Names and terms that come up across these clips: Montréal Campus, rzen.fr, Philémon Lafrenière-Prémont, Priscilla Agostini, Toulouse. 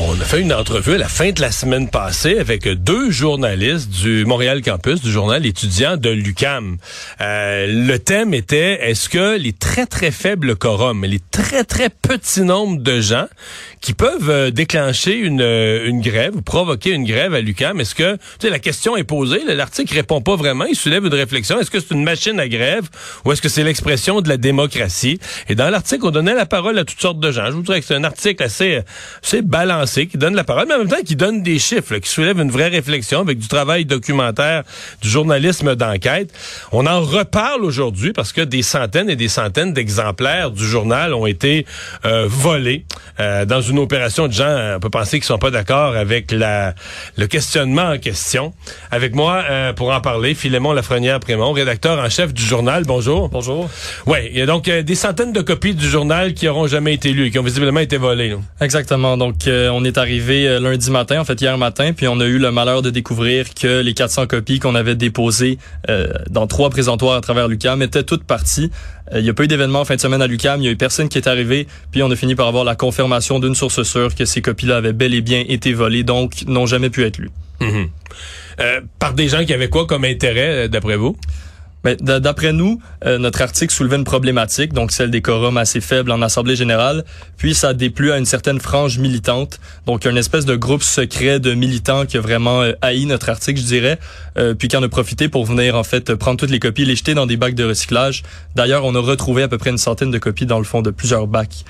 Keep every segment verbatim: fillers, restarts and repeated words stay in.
On a fait une entrevue à la fin de la semaine passée avec deux journalistes du Montréal Campus, du journal étudiant de l'U Q A M. Euh, le thème était, est-ce que les très, très faibles quorums, les très, très petits nombres de gens qui peuvent euh, déclencher une, une grève ou provoquer une grève à l'U Q A M, est-ce que, tu sais, la question est posée, l'article répond pas vraiment, il soulève une réflexion, est-ce que c'est une machine à grève ou est-ce que c'est l'expression de la démocratie? Et dans l'article, on donnait la parole à toutes sortes de gens. Je vous dirais que c'est un article assez, assez balancé, qui donne la parole, mais en même temps qui donne des chiffres, là, qui soulève une vraie réflexion avec du travail documentaire, du journalisme d'enquête. On en reparle aujourd'hui parce que des centaines et des centaines d'exemplaires du journal ont été euh, volés euh, dans une opération de gens, on peut penser qu'ils sont pas d'accord avec la, le questionnement en question. Avec moi, euh, pour en parler, Philémon Lafrenière-Prémont, rédacteur en chef du journal. Bonjour. Bonjour. Oui, il y a donc euh, des centaines de copies du journal qui n'auront jamais été lues et qui ont visiblement été volées. Là. Exactement. Donc, euh, on On est arrivé lundi matin, en fait hier matin, puis on a eu le malheur de découvrir que les quatre cents copies qu'on avait déposées euh, dans trois présentoirs à travers l'U Q A M étaient toutes parties. Il n'y a pas eu d'événement en fin de semaine à l'U Q A M, il n'y a eu personne qui est arrivé, puis on a fini par avoir la confirmation d'une source sûre que ces copies-là avaient bel et bien été volées, donc n'ont jamais pu être lues. Mm-hmm. euh, par des gens qui avaient quoi comme intérêt, d'après vous? Mais d'après nous, euh, notre article soulevait une problématique, donc celle des quorums assez faibles en Assemblée générale, puis ça déplut à une certaine frange militante, donc une espèce de groupe secret de militants qui a vraiment euh, haï notre article, je dirais, euh, puis qui en a profité pour venir en fait prendre toutes les copies et les jeter dans des bacs de recyclage. D'ailleurs, on a retrouvé à peu près une centaine de copies dans le fond de plusieurs bacs.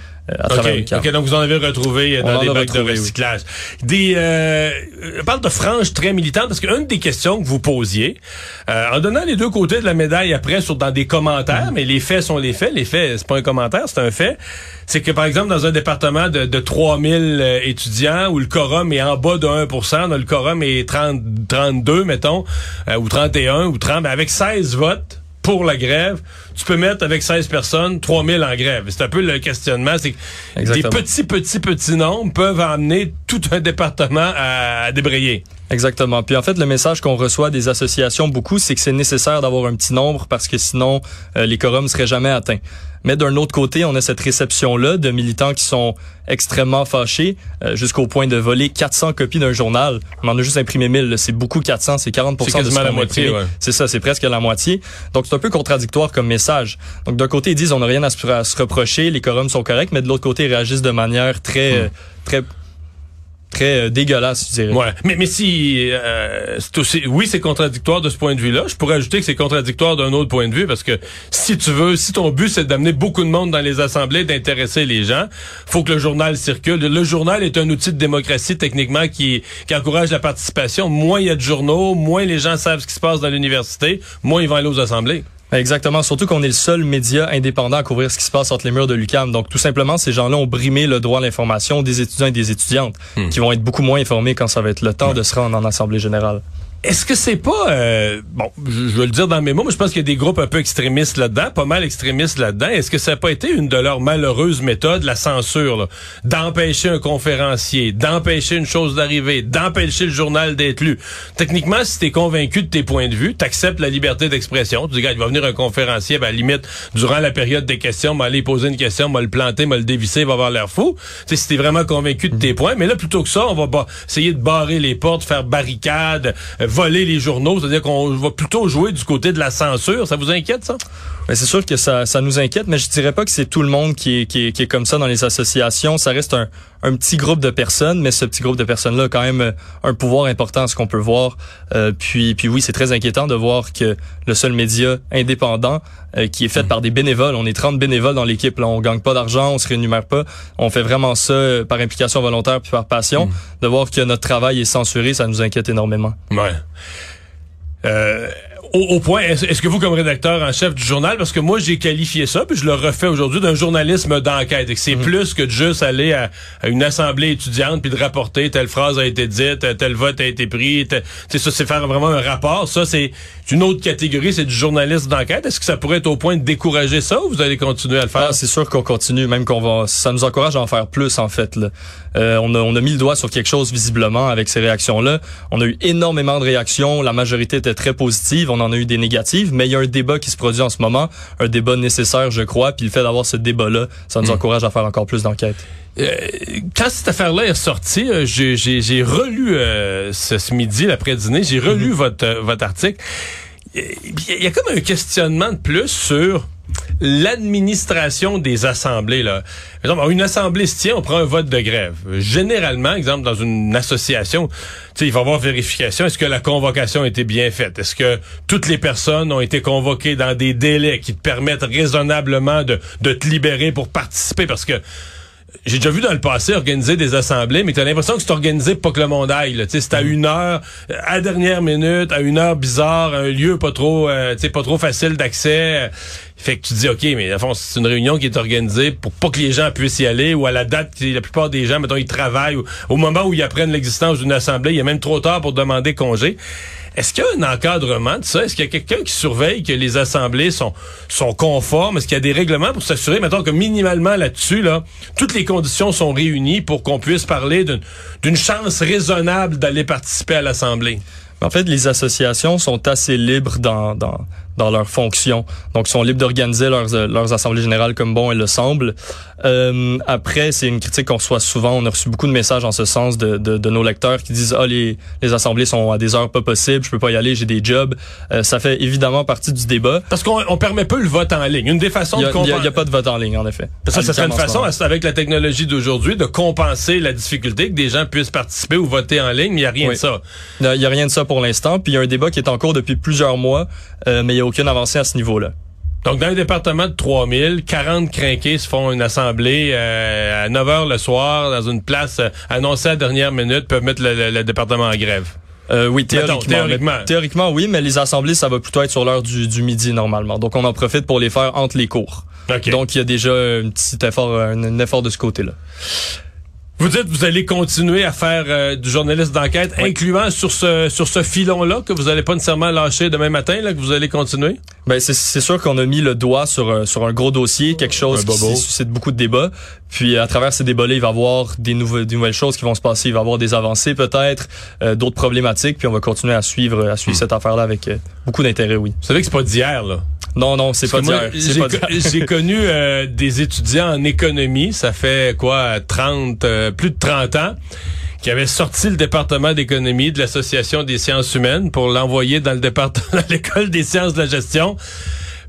Okay, OK, donc vous en avez retrouvé dans des bacs de recyclage. Oui. Des, euh, on parle de franges très militantes parce qu'une des questions que vous posiez, euh, en donnant les deux côtés de la médaille après sur dans des commentaires, mmh. mais les faits sont les faits, les faits, c'est pas un commentaire, c'est un fait, c'est que par exemple dans un département de, de trois mille étudiants où le quorum est en bas de un pour cent, le quorum est trente, trente-deux mettons, euh, ou trente et un, ou trente, mais avec seize votes, pour la grève, tu peux mettre avec seize personnes trois mille en grève. C'est un peu le questionnement. C'est que Exactement. Des petits, petits, petits nombres peuvent amener tout un département à débrayer. Exactement. Puis en fait, le message qu'on reçoit des associations beaucoup, c'est que c'est nécessaire d'avoir un petit nombre parce que sinon, euh, les quorums ne seraient jamais atteints. Mais d'un autre côté, on a cette réception-là de militants qui sont extrêmement fâchés euh, jusqu'au point de voler quatre cents copies d'un journal. On en a juste imprimé mille. Là. C'est beaucoup quatre cents, c'est quarante pour cent de ce qu'on a imprimé. C'est quasiment la moitié, ouais. C'est ça, c'est presque la moitié. Donc c'est un peu contradictoire comme message. Donc d'un côté, ils disent on n'a rien à se, à se reprocher, les quorums sont corrects, mais de l'autre côté, ils réagissent de manière très, hum. euh, très très euh, dégueulasse, je dirais. Ouais, mais mais si euh, c'est aussi, oui, c'est contradictoire de ce point de vue-là. Je pourrais ajouter que c'est contradictoire d'un autre point de vue parce que si tu veux, si ton but c'est d'amener beaucoup de monde dans les assemblées, d'intéresser les gens, faut que le journal circule. Le journal est un outil de démocratie techniquement qui qui encourage la participation. Moins il y a de journaux, moins les gens savent ce qui se passe dans l'université, moins ils vont aller aux assemblées. Exactement, surtout qu'on est le seul média indépendant à couvrir ce qui se passe entre les murs de l'U Q A M. Donc tout simplement, ces gens-là ont brimé le droit à l'information des étudiants et des étudiantes mmh. qui vont être beaucoup moins informés quand ça va être le temps mmh. de se rendre en Assemblée générale. Est-ce que c'est pas... Euh, bon, je, je vais le dire dans mes mots, mais je pense qu'il y a des groupes un peu extrémistes là-dedans, pas mal extrémistes là-dedans. Est-ce que ça n'a pas été une de leurs malheureuses méthodes, la censure, là, d'empêcher un conférencier, d'empêcher une chose d'arriver, d'empêcher le journal d'être lu? Techniquement, si t'es convaincu de tes points de vue, t'acceptes la liberté d'expression. Tu dis, regarde, il va venir un conférencier, ben, à la limite, durant la période des questions, m'a aller poser une question, m'a le planter, m'a le dévisser, il va avoir l'air fou. Tu sais, si t'es vraiment convaincu de tes points. Mais là, plutôt que ça, on va ba- essayer de barrer les portes, faire barricade, euh, voler les journaux, c'est-à-dire qu'on va plutôt jouer du côté de la censure. Ça vous inquiète, ça? Mais c'est sûr que ça, ça nous inquiète, mais je dirais pas que c'est tout le monde qui est, qui est, qui est comme ça dans les associations. Ça reste un, un petit groupe de personnes, mais ce petit groupe de personnes-là a quand même un pouvoir important, ce qu'on peut voir. Euh, puis, puis oui, c'est très inquiétant de voir que le seul média indépendant euh, qui est fait mmh. par des bénévoles, on est trente bénévoles dans l'équipe, là, on gagne pas d'argent, on se rémunère pas, on fait vraiment ça euh, par implication volontaire puis par passion. Mmh. De voir que notre travail est censuré, ça nous inquiète énormément. Ouais. Euh, Au, au point, est-ce que vous, comme rédacteur en chef du journal, parce que moi, j'ai qualifié ça, puis je le refais aujourd'hui, d'un journalisme d'enquête, et que c'est mmh. plus que de juste aller à, à une assemblée étudiante puis de rapporter telle phrase a été dite, tel vote a été pris, tel, t'sais, ça, c'est faire vraiment un rapport. Ça, c'est une autre catégorie, c'est du journalisme d'enquête. Est-ce que ça pourrait être au point de décourager ça, ou vous allez continuer à le faire? Ah, c'est sûr qu'on continue, même qu'on va... Ça nous encourage à en faire plus, en fait. Là. Euh, on, a, on a mis le doigt sur quelque chose, visiblement, avec ces réactions-là. On a eu énormément de réactions. La majorité était très positive. On On en a eu des négatives, mais il y a un débat qui se produit en ce moment, un débat nécessaire, je crois, puis le fait d'avoir ce débat-là, ça nous mmh. encourage à faire encore plus d'enquêtes. Euh, quand cette affaire-là est sortie, euh, j'ai, j'ai, j'ai relu euh, ce, ce midi, l'après-dîner, j'ai relu mmh. votre, euh, votre article. Il y a comme un questionnement de plus sur l'administration des assemblées, là. Par exemple, une assemblée se tient, on prend un vote de grève. Généralement, exemple, dans une association, tu sais, il va y avoir vérification. Est-ce que la convocation a été bien faite? Est-ce que toutes les personnes ont été convoquées dans des délais qui te permettent raisonnablement de, de te libérer pour participer? Parce que j'ai déjà vu dans le passé organiser des assemblées, mais t'as l'impression que c'est organisé pour pas que le monde aille. Tu sais, c'est à une heure, à dernière minute, à une heure bizarre, un lieu pas trop, euh, tu sais, pas trop facile d'accès. Fait que tu te dis, OK, mais à fond, c'est une réunion qui est organisée pour pas que les gens puissent y aller, ou à la date que la plupart des gens, mettons, ils travaillent, ou au moment où ils apprennent l'existence d'une assemblée, il est même trop tard pour demander congé. Est-ce qu'il y a un encadrement de ça? Est-ce qu'il y a quelqu'un qui surveille que les assemblées sont sont conformes? Est-ce qu'il y a des règlements pour s'assurer, mettons, que minimalement là-dessus, là, toutes les conditions sont réunies pour qu'on puisse parler d'une, d'une chance raisonnable d'aller participer à l'assemblée? En fait, les associations sont assez libres dans, dans, dans leurs fonctions. Donc, ils sont libres d'organiser leurs, leurs assemblées générales comme bon elles le semblent. Euh, après, c'est une critique qu'on reçoit souvent. On a reçu beaucoup de messages en ce sens de, de, de nos lecteurs qui disent « Ah, les, les assemblées sont à des heures pas possibles, je peux pas y aller, j'ai des jobs. Euh, » Ça fait évidemment partie du débat. Parce qu'on on permet peu le vote en ligne. Une des façons a, de compenser... Il n'y a, a pas de vote en ligne, en effet. Parce que ça, ça serait une façon, avec la technologie d'aujourd'hui, de compenser la difficulté que des gens puissent participer ou voter en ligne, mais il n'y a rien oui. de ça. Il n'y a rien de ça pour l'instant, puis il y a un débat qui est en cours depuis plusieurs mois, euh, mais il n'y a aucune avancée à ce niveau-là. Donc, dans un département de trois mille, quarante crinqués se font une assemblée euh, à neuf heures le soir, dans une place euh, annoncée à la dernière minute, peuvent mettre le, le, le département en grève. Euh, oui, théoriquement. Attends, théoriquement. Mais, théoriquement, oui, mais les assemblées, ça va plutôt être sur l'heure du, du midi, normalement. Donc, on en profite pour les faire entre les cours. Okay. Donc, il y a déjà un petit effort, un, un effort de ce côté-là. Vous dites, vous allez continuer à faire euh, du journalisme d'enquête, oui. incluant sur ce sur ce filon-là que vous n'allez pas nécessairement lâcher demain matin, là, que vous allez continuer? Ben c'est, c'est sûr qu'on a mis le doigt sur sur un gros dossier, quelque chose qui suscite beaucoup de débats. Puis à travers ces débats-là, il va y avoir des nouvelles des nouvelles choses qui vont se passer, il va y avoir des avancées peut-être, euh, d'autres problématiques. Puis on va continuer à suivre à suivre mmh. cette affaire-là avec euh, beaucoup d'intérêt, oui. Vous savez que c'est pas d'hier, là. Non, non, c'est Parce pas d'hier. J'ai, c'est pas d'hier. Con, j'ai connu euh, des étudiants en économie, ça fait quoi, trente, euh, plus de trente ans, qui avaient sorti le département d'économie de l'Association des sciences humaines pour l'envoyer dans le département, à l'école des sciences de la gestion.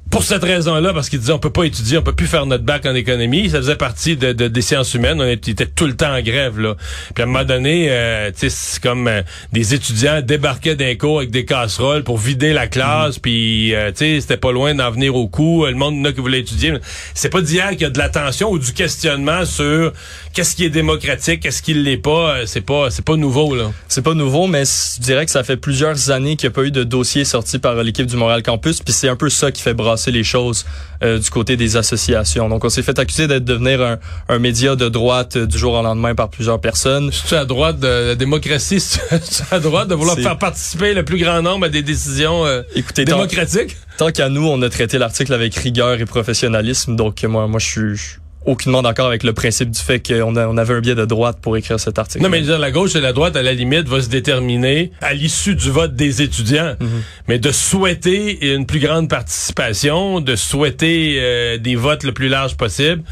Pour cette raison-là, parce qu'ils disaient, on peut pas étudier, on peut plus faire notre bac en économie. Ça faisait partie de, de des sciences humaines. On était tout le temps en grève, là. Puis à un moment donné, euh, tu sais, c'est comme euh, des étudiants débarquaient d'un cours avec des casseroles pour vider la classe. Mmh. Puis, euh, tu sais, c'était pas loin d'en venir au coup. Le monde là qui voulait étudier. C'est pas d'hier qu'il y a de l'attention ou du questionnement sur qu'est-ce qui est démocratique, qu'est-ce qui l'est pas. C'est pas, c'est pas nouveau, là. C'est pas nouveau, mais je dirais que ça fait plusieurs années qu'il n'y a pas eu de dossier sorti par l'équipe du Montréal Campus. Puis c'est un peu ça qui fait brasser les choses euh, du côté des associations. Donc, on s'est fait accuser d'être devenir un, un média de droite euh, du jour au lendemain par plusieurs personnes. C'est-tu à droite de la démocratie? C'est-tu à droite de vouloir C'est... faire participer le plus grand nombre à des décisions euh, Écoutez, démocratiques? Tant, tant qu'à nous, on a traité l'article avec rigueur et professionnalisme. Donc, moi, moi je suis... aucunement d'accord avec le principe du fait qu'on a, on avait un biais de droite pour écrire cet article. Non, mais la gauche et la droite, à la limite, va se déterminer à l'issue du vote des étudiants. Mm-hmm. Mais de souhaiter une plus grande participation, de souhaiter euh, des votes le plus large possible,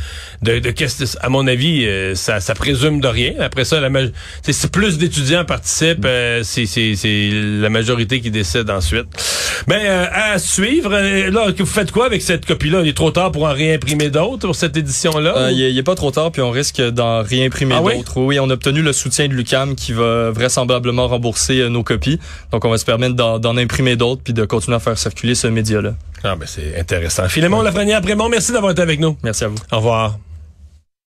de, de à mon avis, euh, ça, ça présume de rien. Après ça, la maje- si plus d'étudiants participent, euh, c'est, c'est, c'est la majorité qui décide ensuite. Ben, euh, à suivre. Euh, là, vous faites quoi avec cette copie-là? Il est trop tard pour en réimprimer d'autres pour cette édition-là? Il euh, n'est pas trop tard, puis on risque d'en réimprimer ah d'autres. Oui? oui, on a obtenu le soutien de l'U Q A M qui va vraisemblablement rembourser euh, nos copies. Donc, on va se permettre d'en, d'en imprimer d'autres puis de continuer à faire circuler ce média-là. Ah ben, c'est intéressant. Philémon Lafrenière-Prémont, merci d'avoir été avec nous. Merci à vous. Au revoir.